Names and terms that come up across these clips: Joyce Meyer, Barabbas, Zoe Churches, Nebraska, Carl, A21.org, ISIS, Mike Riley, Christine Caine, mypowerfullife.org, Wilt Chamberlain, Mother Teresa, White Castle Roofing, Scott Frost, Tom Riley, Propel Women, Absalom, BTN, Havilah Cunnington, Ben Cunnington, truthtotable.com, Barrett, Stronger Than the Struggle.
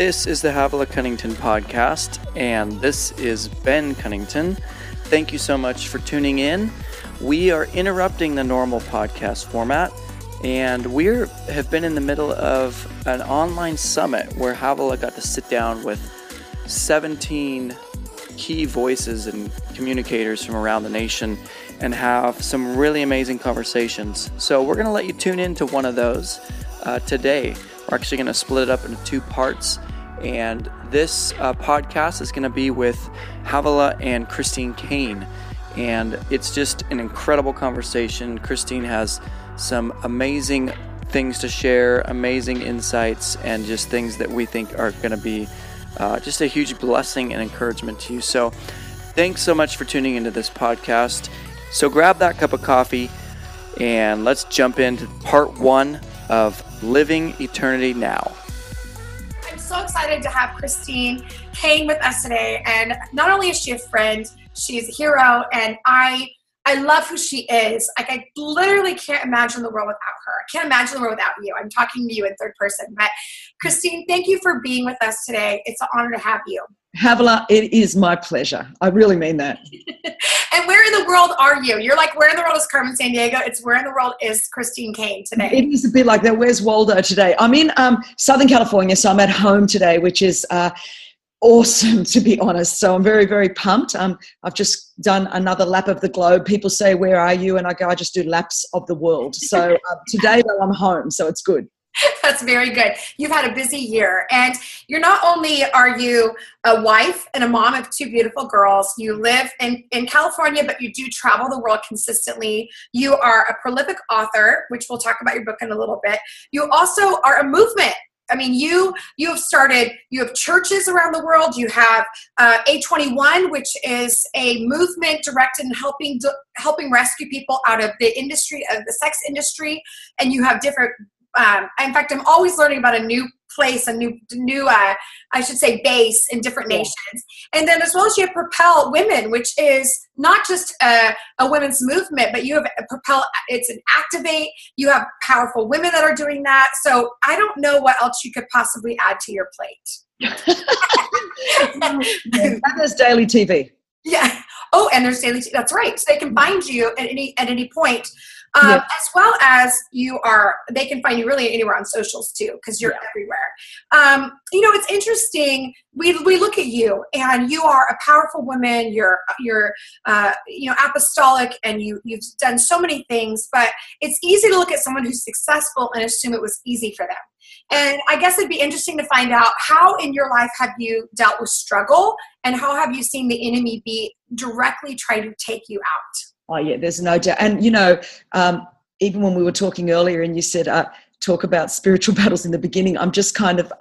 This is the Havilah Cunnington podcast, and this is Ben Cunnington. Thank you so much for tuning in. We are interrupting the normal podcast format, and we have been in the middle of an online summit where Havilah got to sit down with 17 key voices and communicators from around the nation and have some really amazing conversations. So we're going to let you tune into one of those today. We're actually going to split it up into two parts. And this podcast is going to be with Havilah and Christine Caine. And it's just an incredible conversation. Christine has some amazing things to share, amazing insights, and just things that we think are going to be just a huge blessing and encouragement to you. So thanks so much for tuning into this podcast. So grab that cup of coffee and let's jump into part one of Living Eternity Now. I'm so excited to have Christine Caine with us today. And not only is she a friend, she's a hero, and I love who she is. Like, I literally can't imagine the world without her. I can't imagine the world without you. I'm talking to you in third person. But Christine, thank you for being with us today. It's an honor to have you. Havilah, it is my pleasure. I really mean that. And where in the world are you? You're like, where in the world is Carmen San Diego? It's where in the world is Christine Caine today? It is a bit like that. Where's Waldo today? I'm in Southern California, so I'm at home today, which is awesome, to be honest. So I'm very, very pumped. I've just done another lap of the globe. People say, where are you? And I go, I just do laps of the world. So today, though, I'm home, so it's good. That's very good. You've had a busy year, and you're not only are you a wife and a mom of two beautiful girls, you live in California, but you do travel the world consistently. You are a prolific author, which we'll talk about your book in a little bit. You also are a movement. I mean, you have started, you have churches around the world. You have A21, which is a movement directed in helping rescue people out of the industry, of the sex industry. And you have different, in fact, I'm always learning about a new place, a new I should say, base in different nations. And then as well as you have Propel Women, which is not just a women's movement, but you have a Propel, it's an Activate. You have powerful women that are doing that. So I don't know what else you could possibly add to your plate. That is daily TV. Yeah. Oh, and there's daily TV. That's right. So they can find you at any point. As well as they can find you really anywhere on socials too, because you're everywhere. It's interesting. We look at you, and you are a powerful woman. You're apostolic, and you've done so many things. But it's easy to look at someone who's successful and assume it was easy for them. And I guess it'd be interesting to find out, how in your life have you dealt with struggle, and how have you seen the enemy directly try to take you out? Oh, yeah, there's no doubt. And, even when we were talking earlier and you said, talk about spiritual battles in the beginning, I'm just kind of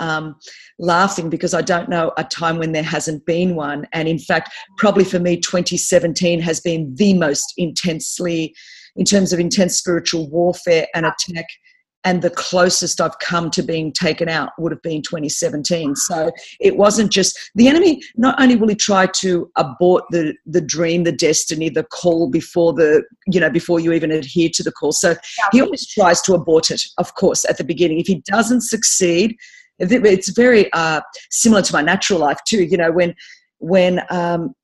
laughing because I don't know a time when there hasn't been one. And in fact, probably for me, 2017 has been the most intensely, in terms of intense spiritual warfare and attack, and the closest I've come to being taken out would have been 2017. So it wasn't just the enemy. Not only will he try to abort the dream, the destiny, the call before you even adhere to the call. So he always tries to abort it, of course, at the beginning. If he doesn't succeed, it's very similar to my natural life too. When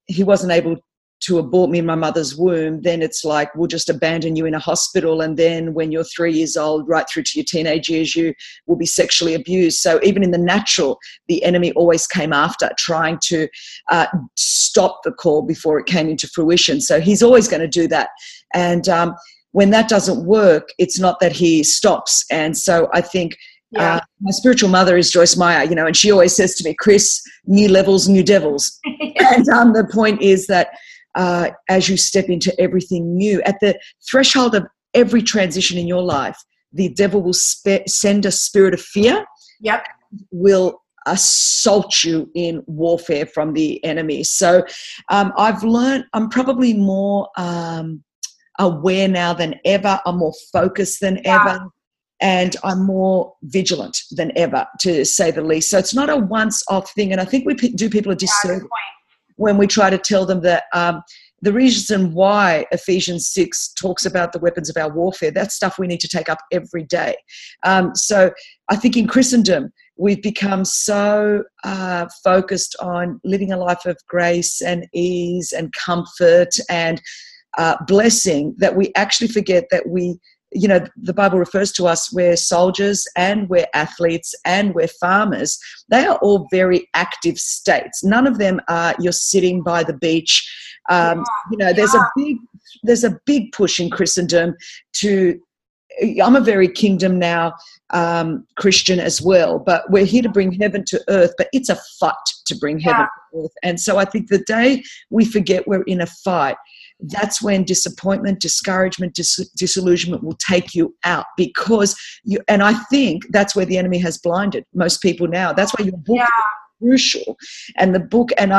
he wasn't able to abort me in my mother's womb, then it's like, we'll just abandon you in a hospital. And then when you're 3 years old, right through to your teenage years, you will be sexually abused. So even in the natural, the enemy always came after, trying to stop the call before it came into fruition. So he's always going to do that. And when that doesn't work, it's not that he stops. And so I think my spiritual mother is Joyce Meyer, and she always says to me, Chris, new levels, new devils. And the point is that, as you step into everything new, at the threshold of every transition in your life, the devil will send a spirit of fear, will assault you in warfare from the enemy. So I've learned, I'm probably more aware now than ever. I'm more focused than ever. And I'm more vigilant than ever, to say the least. So it's not a once-off thing. And I think we do people a disservice when we try to tell them that the reason why Ephesians 6 talks about the weapons of our warfare, that's stuff we need to take up every day. So I think in Christendom, We've become so focused on living a life of grace and ease and comfort and blessing that we actually forget that we, you know, the Bible refers to us, we're soldiers and we're athletes and we're farmers. They are all very active states. None of them are you're sitting by the beach. You know, there's a big push in Christendom to, I'm a very kingdom now Christian as well, but we're here to bring heaven to earth, but it's a fight to bring heaven to earth. And so I think the day we forget we're in a fight, that's when disappointment, discouragement, disillusionment will take you out, because you, and I think that's where the enemy has blinded most people now. That's why your book is crucial. And the book, and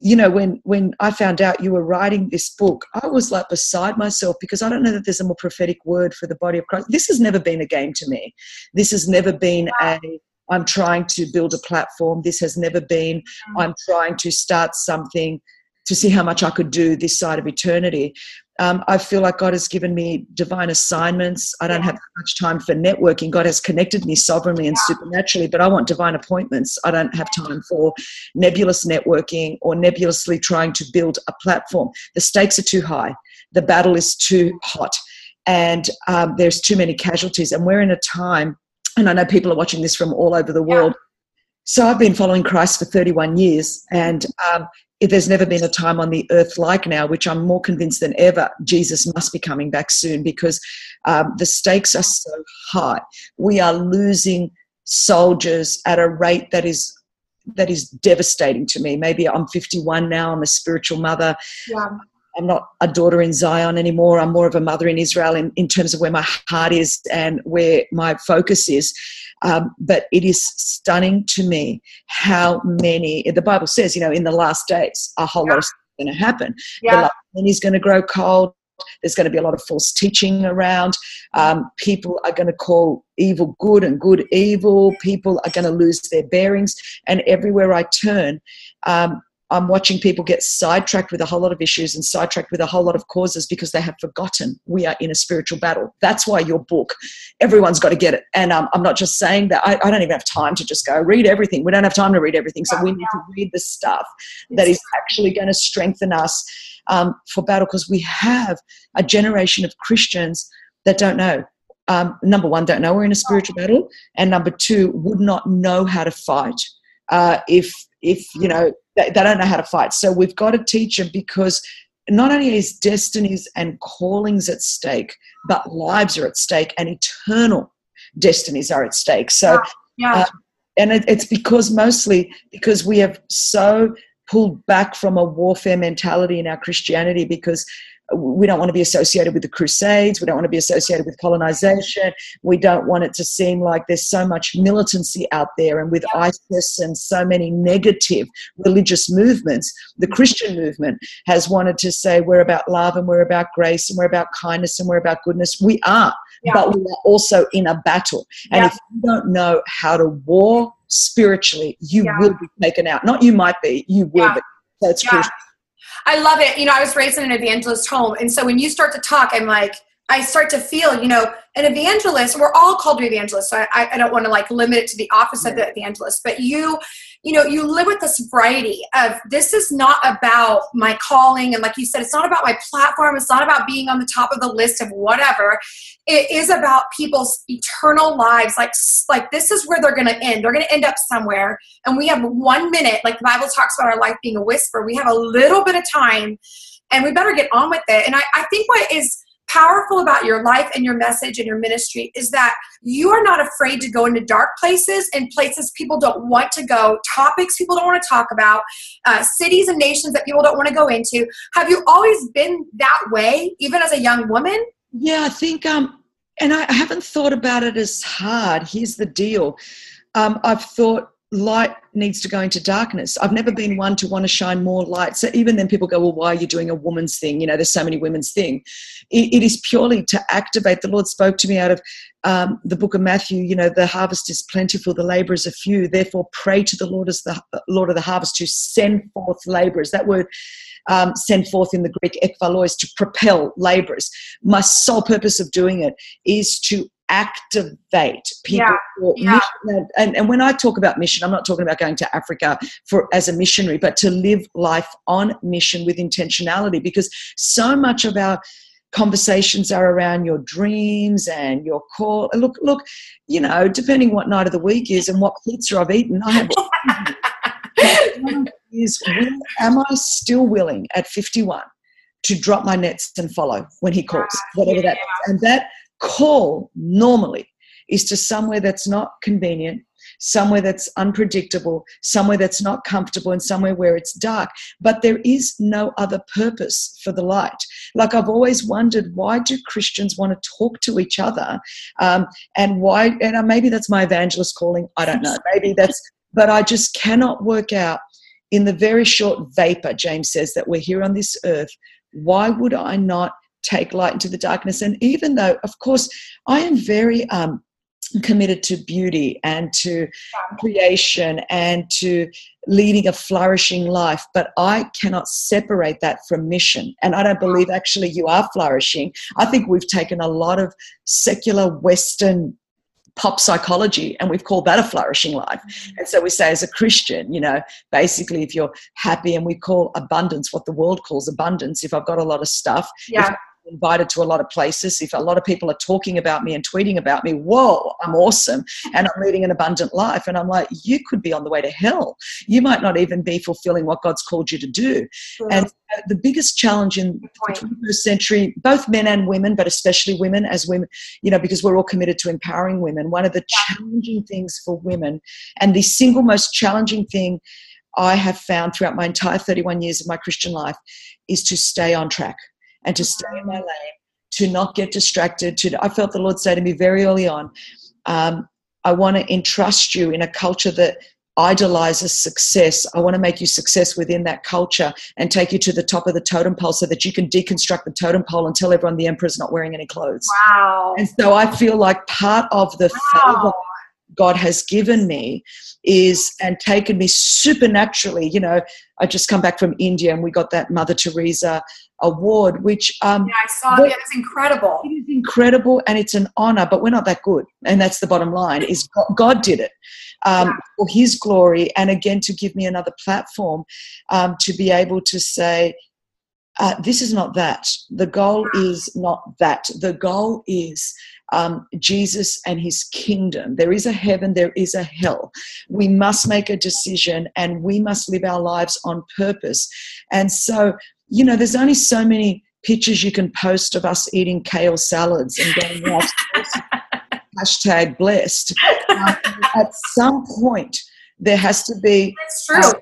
you know, when I found out you were writing this book, I was like beside myself, because I don't know that there's a more prophetic word for the body of Christ. This has never been a game to me. This has never been a, I'm trying to build a platform. This has never been, I'm trying to start something to see how much I could do this side of eternity. I feel like God has given me divine assignments. I don't have much time for networking. God has connected me sovereignly and supernaturally, but I want divine appointments. I don't have time for nebulous networking or nebulously trying to build a platform. The stakes are too high. The battle is too hot, and there's too many casualties. And we're in a time, and I know people are watching this from all over the world. So I've been following Christ for 31 years, and there's never been a time on the earth like now, which I'm more convinced than ever, Jesus must be coming back soon, because the stakes are so high. We are losing soldiers at a rate that is devastating to me. Maybe I'm 51 now. I'm a spiritual mother. Yeah. I'm not a daughter in Zion anymore. I'm more of a mother in Israel in terms of where my heart is and where my focus is. But it is stunning to me how many, the Bible says, you know, in the last days, a whole lot of stuff is going to happen. The last wind is going to grow cold. There's going to be a lot of false teaching around. People are going to call evil good and good evil. People are going to lose their bearings. And everywhere I turn, I'm watching people get sidetracked with a whole lot of issues and sidetracked with a whole lot of causes, because they have forgotten we are in a spiritual battle. That's why your book, everyone's got to get it. And I'm not just saying that. I don't even have time to just go read everything. We don't have time to read everything. So we need to read the stuff that is actually going to strengthen us for battle, because we have a generation of Christians that don't know. Number one, don't know we're in a spiritual battle. And number two, would not know how to fight if you know, they don't know how to fight. So we've got to teach them, because not only is destinies and callings at stake, but lives are at stake and eternal destinies are at stake. So, and it's because mostly because we have so pulled back from a warfare mentality in our Christianity, because we don't want to be associated with the Crusades. We don't want to be associated with colonization. We don't want it to seem like there's so much militancy out there, and with ISIS and so many negative religious movements, the Christian movement has wanted to say we're about love and we're about grace and we're about kindness and we're about goodness. We are, but we are also in a battle. And if you don't know how to war spiritually, you will be taken out. Not you might be, you will be. So it's crucial. I love it. You know, I was raised in an evangelist home. And so when you start to talk, I'm like, I start to feel, you know, an evangelist, we're all called to be evangelists. So I don't want to like limit it to the office of the evangelist, but you know, you live with this variety of, this is not about my calling. And like you said, it's not about my platform. It's not about being on the top of the list of whatever. It is about people's eternal lives. Like this is where they're going to end. They're going to end up somewhere. And we have 1 minute, like the Bible talks about our life being a whisper. We have a little bit of time and we better get on with it. And I think what is powerful about your life and your message and your ministry is that you are not afraid to go into dark places and places people don't want to go, topics people don't want to talk about, cities and nations that people don't want to go into. Have you always been that way, even as a young woman? Yeah, I think, and I haven't thought about it as hard. Here's the deal. I've thought light needs to go into darkness. I've never been one to want to shine more light. So even then people go, well, why are you doing a woman's thing? You know, there's so many women's thing. It is purely to activate. The Lord spoke to me out of the book of Matthew, you know, the harvest is plentiful, the laborers are few. Therefore pray to the Lord as the Lord of the harvest to send forth laborers. That word send forth in the Greek, ekphalois, to propel laborers. My sole purpose of doing it is to activate people. Mission, and when I talk about mission, I'm not talking about going to Africa for as a missionary, but to live life on mission with intentionality, because so much of our conversations are around your dreams and your call. Look, you know, depending what night of the week is and what pizza I've eaten, I have is, am I still willing at 51 to drop my nets and follow when he calls, whatever that is? And that call normally is to somewhere that's not convenient, somewhere that's unpredictable, somewhere that's not comfortable, and somewhere where it's dark. But there is no other purpose for the light. Like, I've always wondered, why do Christians want to talk to each other? And why? And maybe that's my evangelist calling. I don't know. Maybe that's, but I just cannot work out in the very short vapor, James says, that we're here on this earth. Why would I not take light into the darkness? And even though, of course, I am very committed to beauty and to creation and to leading a flourishing life, but I cannot separate that from mission. And I don't believe actually you are flourishing. I think we've taken a lot of secular Western pop psychology and we've called that a flourishing life. And so we say, as a Christian, you know, basically if you're happy, and we call abundance what the world calls abundance, if I've got a lot of stuff, if I'm invited to a lot of places, if a lot of people are talking about me and tweeting about me, whoa, I'm awesome and I'm leading an abundant life. And I'm like, you could be on the way to hell. You might not even be fulfilling what God's called you to do. And the biggest challenge in the 21st century, both men and women, but especially women, as women, you know, because we're all committed to empowering women, one of the challenging things for women, and the single most challenging thing I have found throughout my entire 31 years of my Christian life, is to stay on track and to stay in my lane, to not get distracted. I felt the Lord say to me very early on, I want to entrust you in a culture that idolizes success. I want to make you success within that culture and take you to the top of the totem pole so that you can deconstruct the totem pole and tell everyone the emperor's not wearing any clothes. Wow. And so I feel like part of the favor God has given me is, and taken me supernaturally, you know, I just come back from India and we got that Mother Teresa award, which I saw that. It's incredible. It is incredible, and it's an honor, but we're not that good, and that's the bottom line, is God did it for his glory, and again to give me another platform to be able to say, this is not that. The goal is not that. The goal is Jesus and his kingdom. There is a heaven, there is a hell. We must make a decision and we must live our lives on purpose. And so, you know, there's only so many pictures you can post of us eating kale salads and going, hashtag blessed. At some point, there has to be this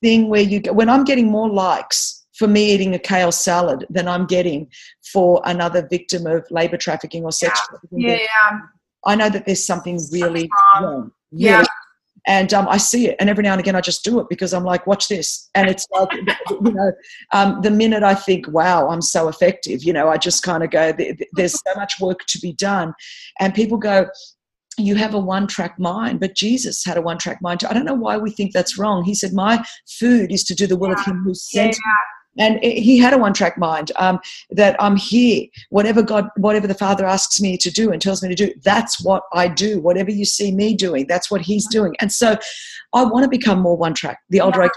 thing where you go, when I'm getting more likes for me eating a kale salad than I'm getting for another victim of labor trafficking or sex trafficking. I know that there's something really wrong. And I see it, and every now and again I just do it because I'm like, watch this. And it's like, you know, the minute I think, wow, I'm so effective, you know, I just kind of go, there's so much work to be done. And people go, you have a one-track mind, but Jesus had a one-track mind. I don't know why we think that's wrong. He said, my food is to do the will of him who sent me. And he had a one-track mind, that I'm here. Whatever the Father asks me to do and tells me to do, that's what I do. Whatever you see me doing, that's what he's doing. And so I want to become more one-track, the older I get.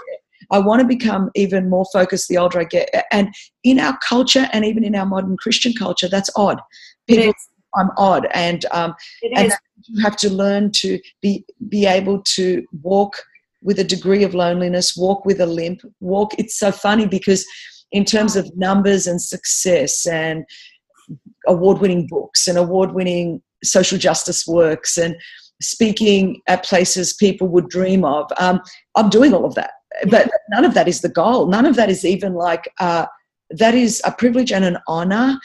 I want to become even more focused the older I get. And in our culture and even in our modern Christian culture, that's odd. People, I'm odd. And you have to learn to be able to walk with a degree of loneliness, walk with a limp, walk. It's so funny because in terms of numbers and success and award-winning books and award-winning social justice works and speaking at places people would dream of, I'm doing all of that. But none of that is the goal. None of that is even like, that is a privilege and an honor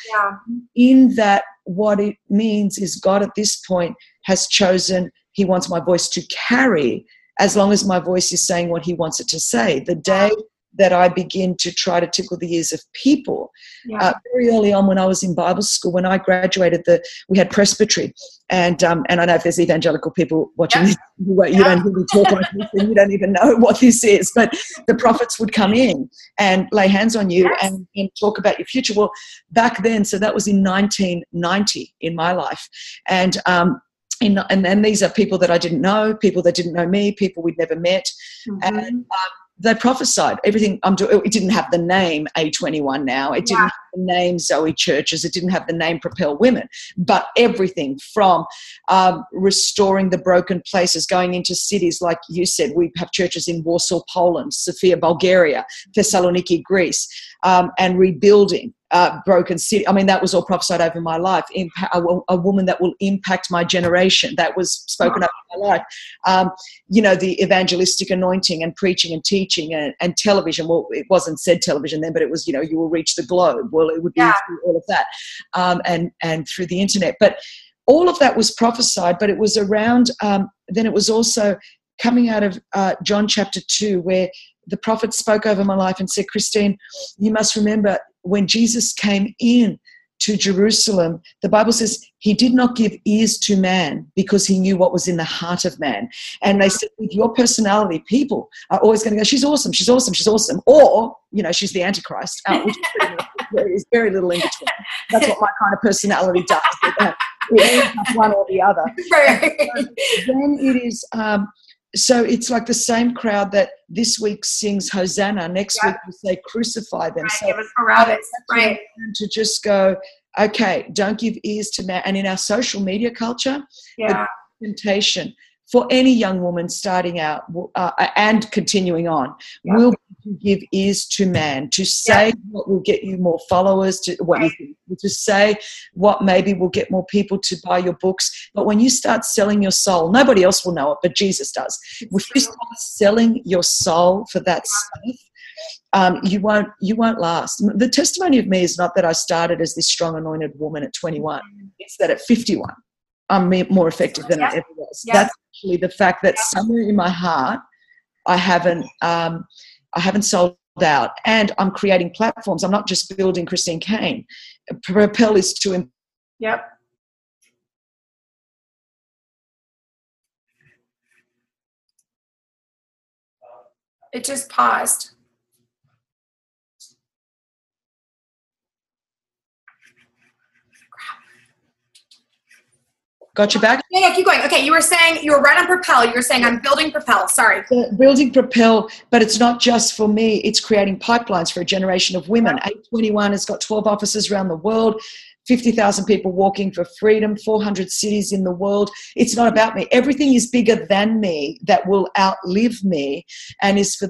in that what it means is God at this point has chosen, he wants my voice to carry, as long as my voice is saying what he wants it to say. The day that I begin to try to tickle the ears of people. Yeah. Very early on when I was in Bible school, when I graduated, we had presbytery. And I know if there's evangelical people watching this, you don't really talk like this and you don't even know what this is. But the prophets would come in and lay hands on you and talk about your future. Well, back then, so that was in 1990 in my life. And then these are people that I didn't know, people that didn't know me, people we'd never met. Mm-hmm. And they prophesied everything I'm doing. It didn't have the name A21 now. It didn't have the name Zoe Churches. It didn't have the name Propel Women. But everything from restoring the broken places, going into cities, like you said, we have churches in Warsaw, Poland, Sofia, Bulgaria, Thessaloniki, Greece, and rebuilding broken city. I mean, that was all prophesied over my life. A woman that will impact my generation. That was spoken up in my life. The evangelistic anointing and preaching and teaching and television. Well, it wasn't said television then, but it was, you will reach the globe. Well, it would be through all of that and through the internet. But all of that was prophesied, but it was around, then it was also coming out of John chapter 2, where the prophet spoke over my life and said, Christine, you must remember, when Jesus came in to Jerusalem, the Bible says he did not give ears to man because he knew what was in the heart of man. And they said, with your personality, people are always going to go, she's awesome, she's awesome, she's awesome. Or, she's the Antichrist, which is very little in between. That's what my kind of personality does. One or the other. Then it is... So it's like the same crowd that this week sings Hosanna, next week will say crucify them. Right, so it was Barabbas, right? To just go, okay, don't give ears to man. And in our social media culture, the temptation for any young woman starting out and continuing on will be to give ears to man, to say what will get you more followers, to what you think, to say what maybe will get more people to buy your books. But when you start selling your soul, nobody else will know it, but Jesus does. If you start selling your soul for that stuff, you won't last. The testimony of me is not that I started as this strong anointed woman at 21. It's that at 51, I'm more effective than I ever was. Yeah. That's actually the fact that somewhere in my heart, I haven't sold out, and I'm creating platforms. I'm not just building Christine Caine. Propel is to. Yep. It just paused. Got you back? No, keep going. Okay, you were saying, you were right on Propel. You were saying, I'm building Propel. Sorry. Building Propel, but it's not just for me. It's creating pipelines for a generation of women. A21 has got 12 offices around the world, 50,000 people walking for freedom, 400 cities in the world. It's not about me. Everything is bigger than me that will outlive me, and is for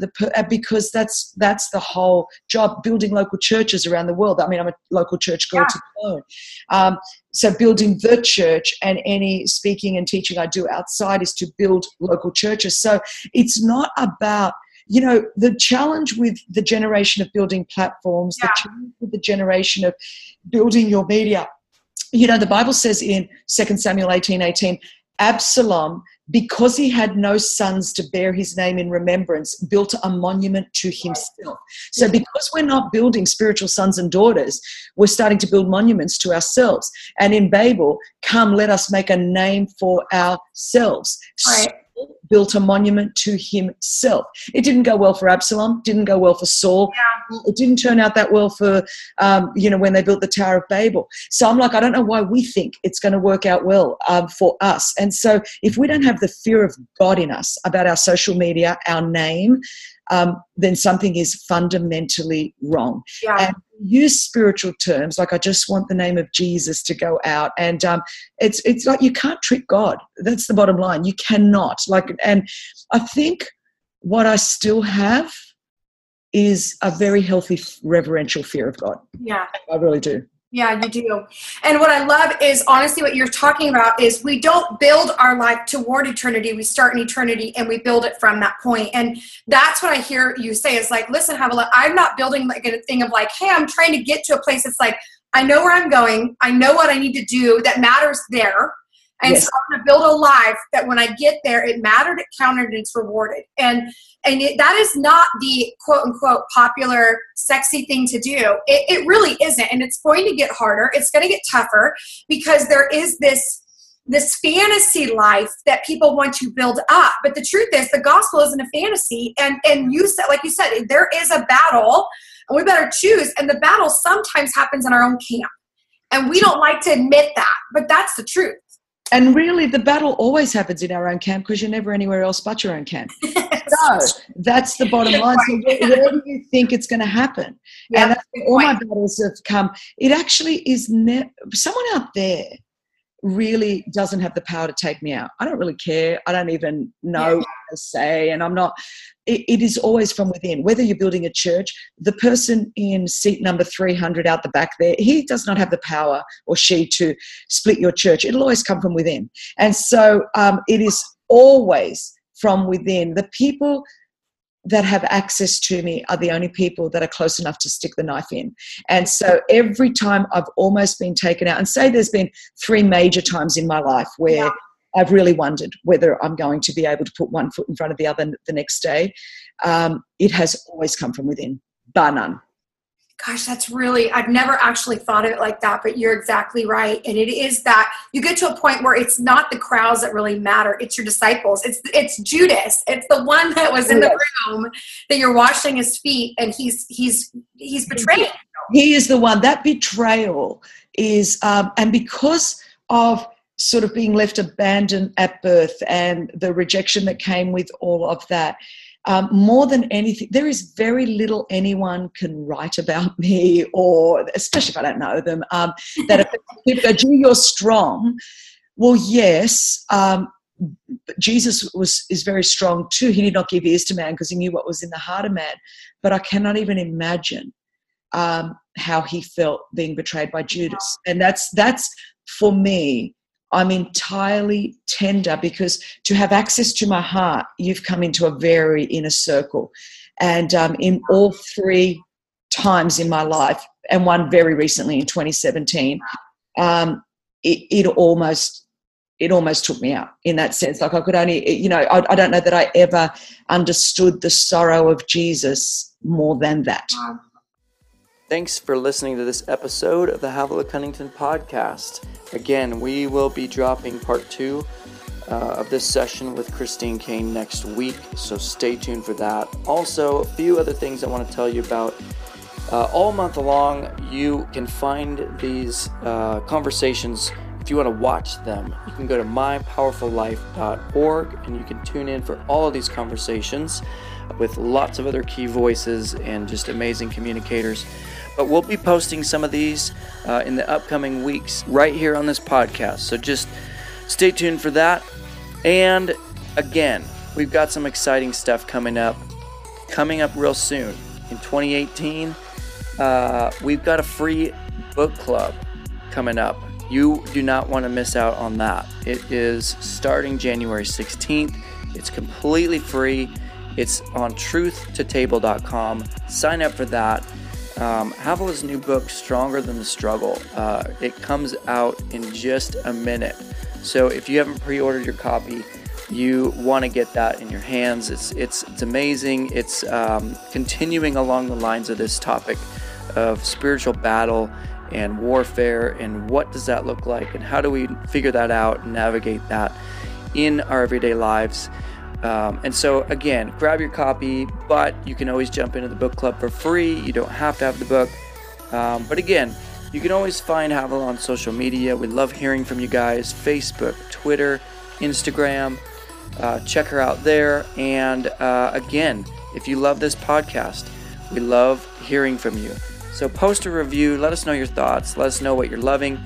because that's the whole job, building local churches around the world. I mean, I'm a local church girl to my own. So building the church, and any speaking and teaching I do outside is to build local churches. So it's not about, the challenge with the generation of building platforms, the challenge with the generation of building your media. The Bible says in 2 Samuel 18:18, Absalom, because he had no sons to bear his name in remembrance, built a monument to himself. So because we're not building spiritual sons and daughters, we're starting to build monuments to ourselves. And in Babel, come, let us make a name for ourselves. Right. Built a monument to himself. It didn't go well for Absalom, didn't go well for Saul. Yeah. It didn't turn out that well for, when they built the Tower of Babel. So I'm like, I don't know why we think it's going to work out well for us. And so if we don't have the fear of God in us about our social media, our name, then something is fundamentally wrong. Yeah. And use spiritual terms, like I just want the name of Jesus to go out. And it's like you can't trick God. That's the bottom line. You cannot. And I think what I still have is a very healthy reverential fear of God. Yeah. I really do. Yeah, you do. And what I love is, honestly, what you're talking about is we don't build our life toward eternity. We start in eternity and we build it from that point. And that's what I hear you say is like, listen, Havilah, I'm not building like a thing of like, hey, I'm trying to get to a place. It's like, I know where I'm going. I know what I need to do that matters there. And yes. So I'm going to build a life that when I get there, it mattered, it counted, and it's rewarded. And that is not the quote unquote popular sexy thing to do. It really isn't. And it's going to get harder. It's going to get tougher because there is this fantasy life that people want to build up. But the truth is the gospel isn't a fantasy. And you said, like you said, there is a battle and we better choose. And the battle sometimes happens in our own camp. And we don't like to admit that, but that's the truth. And really, the battle always happens in our own camp because you're never anywhere else but your own camp. So that's the bottom line. So where do you think it's going to happen? Yeah, and that's where all my battles have come. It actually is someone out there really doesn't have the power to take me out. I don't really care. I don't even know what to say. And I'm not. It is always from within. Whether you're building a church, the person in seat number 300 out the back there, he does not have the power, or she, to split your church. It'll always come from within. And so it is always from within. The people that have access to me are the only people that are close enough to stick the knife in. And so every time I've almost been taken out, and say there's been 3 major times in my life where I've really wondered whether I'm going to be able to put one foot in front of the other the next day. It has always come from within, bar none. Gosh, that's really, I've never actually thought of it like that, but you're exactly right. And it is that you get to a point where it's not the crowds that really matter. It's your disciples. It's Judas. It's the one that was in the room that you're washing his feet and he's betraying. He is the one. That betrayal is, and because of sort of being left abandoned at birth and the rejection that came with all of that, more than anything, there is very little anyone can write about me, or especially if I don't know them, that if they do, you're strong. Well, yes, Jesus is very strong too. He did not give ears to man because he knew what was in the heart of man. But I cannot even imagine how he felt being betrayed by Judas. And that's for me. I'm entirely tender because to have access to my heart, you've come into a very inner circle. And in all 3 times in my life, and one very recently in 2017, it almost took me out in that sense. Like I could only, I don't know that I ever understood the sorrow of Jesus more than that. Thanks for listening to this episode of the Havilah Cunnington podcast. Again, we will be dropping part 2 of this session with Christine Caine next week, so stay tuned for that. Also, a few other things I want to tell you about. All month long, you can find these conversations. If you want to watch them, you can go to mypowerfullife.org and you can tune in for all of these conversations with lots of other key voices and just amazing communicators. But we'll be posting some of these in the upcoming weeks right here on this podcast. So just stay tuned for that. And again, we've got some exciting stuff coming up real soon. In 2018, we've got a free book club coming up. You do not want to miss out on that. It is starting January 16th. It's completely free. It's on truthtotable.com. Sign up for that. Havilah's new book, Stronger Than the Struggle, it comes out in just a minute. So if you haven't pre-ordered your copy, you want to get that in your hands. It's amazing. It's continuing along the lines of this topic of spiritual battle and warfare, and what does that look like, and how do we figure that out and navigate that in our everyday lives. And so again, grab your copy, but you can always jump into the book club for free. You don't have to have the book. But again, you can always find Havilah on social media. We love hearing from you guys, Facebook, Twitter, Instagram. Check her out there. And again, if you love this podcast, we love hearing from you. So post a review. Let us know your thoughts. Let us know what you're loving,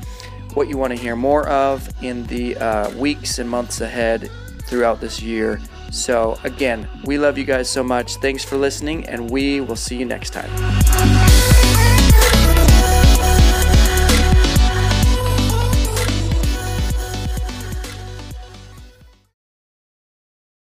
what you want to hear more of in the weeks and months ahead throughout this year. So again, we love you guys so much. Thanks for listening, and we will see you next time.